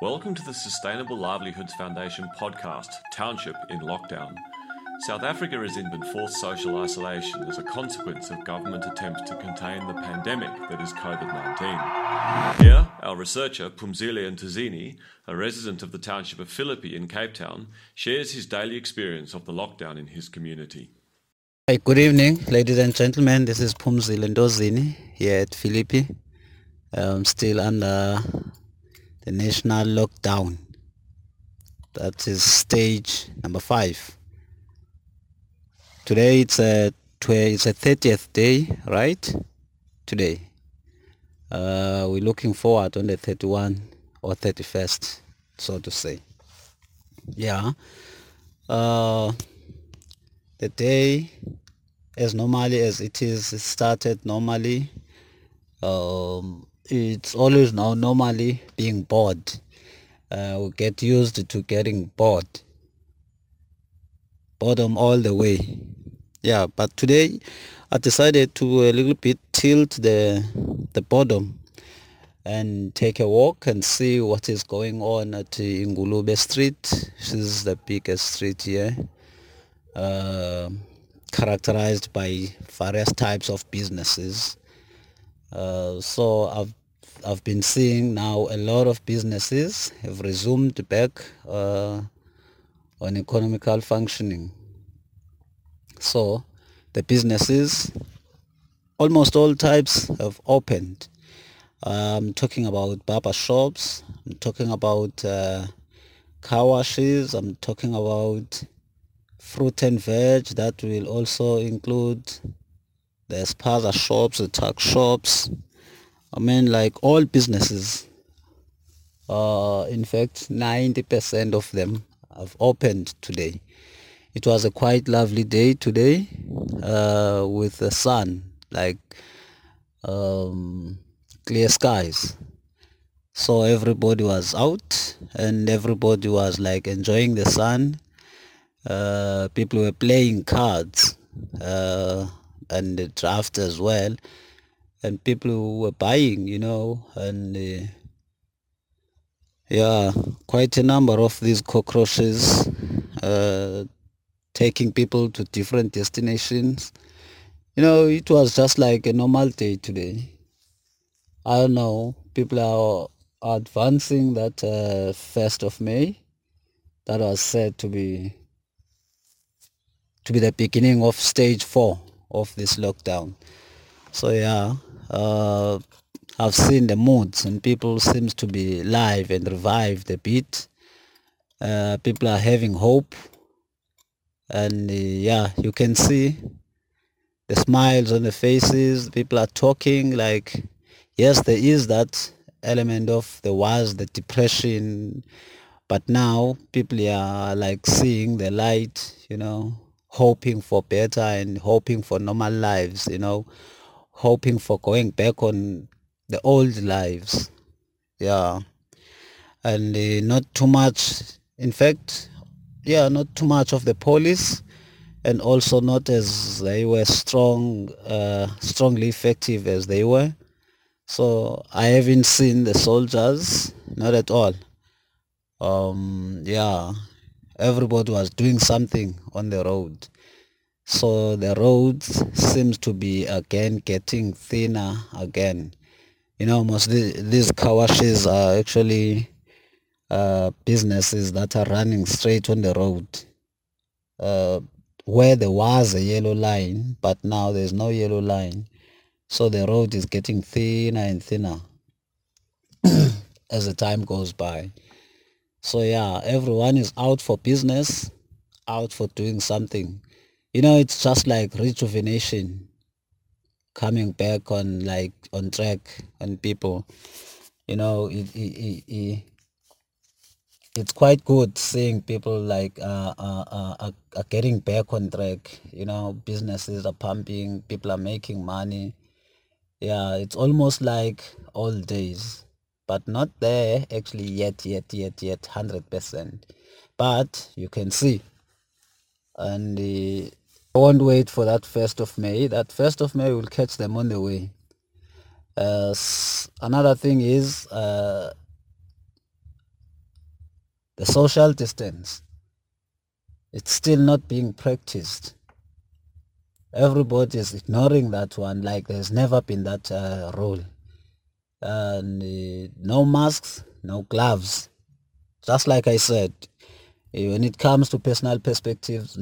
Welcome to the Sustainable Livelihoods Foundation podcast, Township in Lockdown. South Africa is in enforced social isolation as a consequence of government attempts to contain the pandemic that is Covid-19. Here, our researcher, Pumzile Tozini, a resident of the township of Philippi in Cape Town, shares his daily experience of the lockdown in his community. Hey, good evening, ladies and gentlemen. This is Pumzile Tozini here at Philippi. I'm still under the national lockdown. That is stage number 5. Today it's a 30th day, right? Today. We're looking forward on the 31 or 31st, so to say. Yeah. The day as normally as it is, it started normally. It's always now normally being bored. We get used to getting bored. Boredom all the way. Yeah, but today I decided to a little bit tilt the boredom and take a walk and see what is going on at Ingulube Street. This is the biggest street here, characterized by various types of businesses. So I've been seeing now a lot of businesses have resumed back on economical functioning. So the businesses, almost all types, have opened. I'm talking about barber shops, I'm talking about car washes, I'm talking about fruit and veg. That will also include the spaza shops, the tuck shops. I mean, like all businesses, in fact 90% of them have opened today. It was a quite lovely day today, with the sun, like clear skies. So everybody was out and everybody was like enjoying the sun. People were playing cards and the draft as well, and people were buying, and yeah, quite a number of these cockroaches taking people to different destinations. It was just like a normal day today. I don't know, people are advancing that 1st of May. That was said to be the beginning of stage 4 of this lockdown. So yeah, I've seen the moods and people seems to be live and revived a bit. People are having hope, and yeah, you can see the smiles on the faces. People are talking like, yes, there is that element of the depression, but now people are like seeing the light, hoping for better and hoping for normal lives, hoping for going back on the old lives. Yeah, and not too much, in fact, yeah, not too much of the police, and also not as they were strongly effective as they were. So I haven't seen the soldiers, not at all. Yeah, everybody was doing something on the road. So the roads seems to be again getting thinner again. Most these car washes are actually businesses that are running straight on the road, where there was a yellow line, but now there's no yellow line. So the road is getting thinner and thinner as the time goes by. So yeah, everyone is out for business, out for doing something. It's just like rejuvenation coming back on track and people. It's quite good seeing people like are getting back on track. Businesses are pumping, people are making money. Yeah, it's almost like old days, but not there actually yet 100%. But you can see, and I won't wait for that 1st of May. That 1st of May will catch them on the way. Another thing is The social distance, it's still not being practiced. Everybody is ignoring that one like there's never been that rule. And no masks, no gloves. Just like I said, when it comes to personal perspectives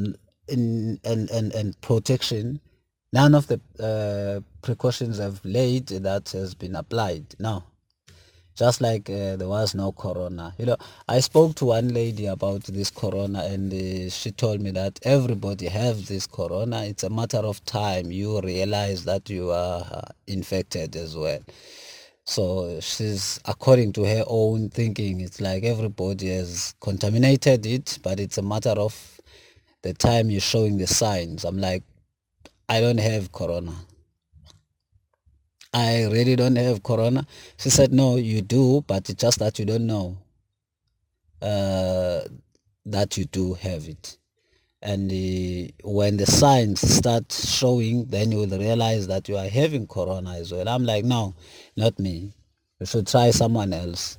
and protection, none of the precautions I've laid that has been applied. No. Just like there was no corona. You know, I spoke to one lady about this corona, and she told me that everybody has this corona. It's a matter of time you realize that you are infected as well. So she's, according to her own thinking, it's like everybody has contaminated it, but it's a matter of the time you're showing the signs. I'm like, I don't have corona. I really don't have corona. She said, no, you do, but it's just that you don't know that you do have it. And when the signs start showing, then you will realize that you are having corona as well. I'm like, no, not me. You should try someone else.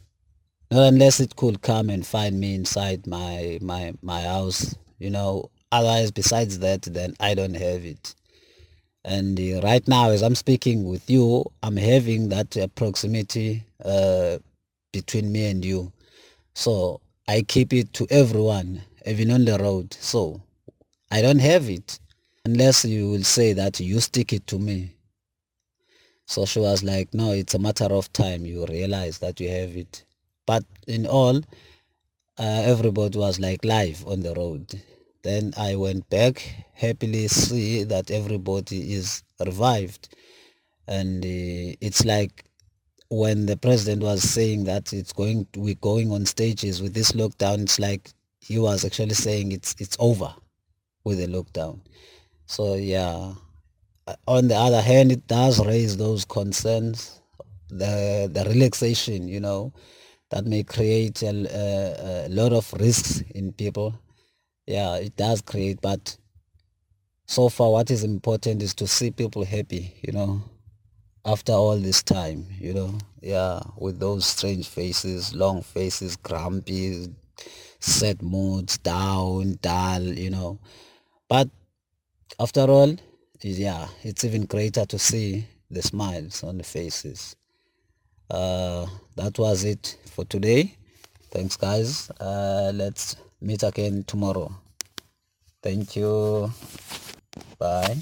Not unless it could come and find me inside my house, you know. Otherwise, besides that, then I don't have it. And right now, as I'm speaking with you, I'm having that proximity between me and you. So I keep it to everyone, even on the road. So I don't have it unless you will say that you stick it to me. So she was like, no, it's a matter of time you realize that you have it. But in all, everybody was like live on the road. Then I went back, happily see that everybody is revived. And it's like when the president was saying that we're going on stages with this lockdown, it's like he was actually saying it's over with the lockdown. So yeah, on the other hand, it does raise those concerns, the relaxation, you know, that may create a lot of risks in people. Yeah, it does create, but so far what is important is to see people happy, you know, after all this time, you know. Yeah, with those strange faces, long faces, grumpy, sad moods, down, dull, you know. But after all, yeah, it's even greater to see the smiles on the faces. That was it for today. Thanks, guys. Let's meet again tomorrow. Thank you. Bye.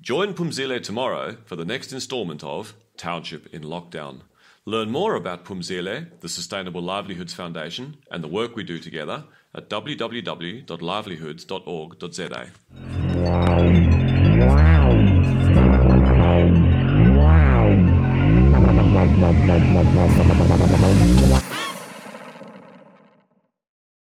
Join Pumzile tomorrow for the next installment of Township in Lockdown. Learn more about Pumzile, the Sustainable Livelihoods Foundation, and the work we do together at www.livelihoods.org.za.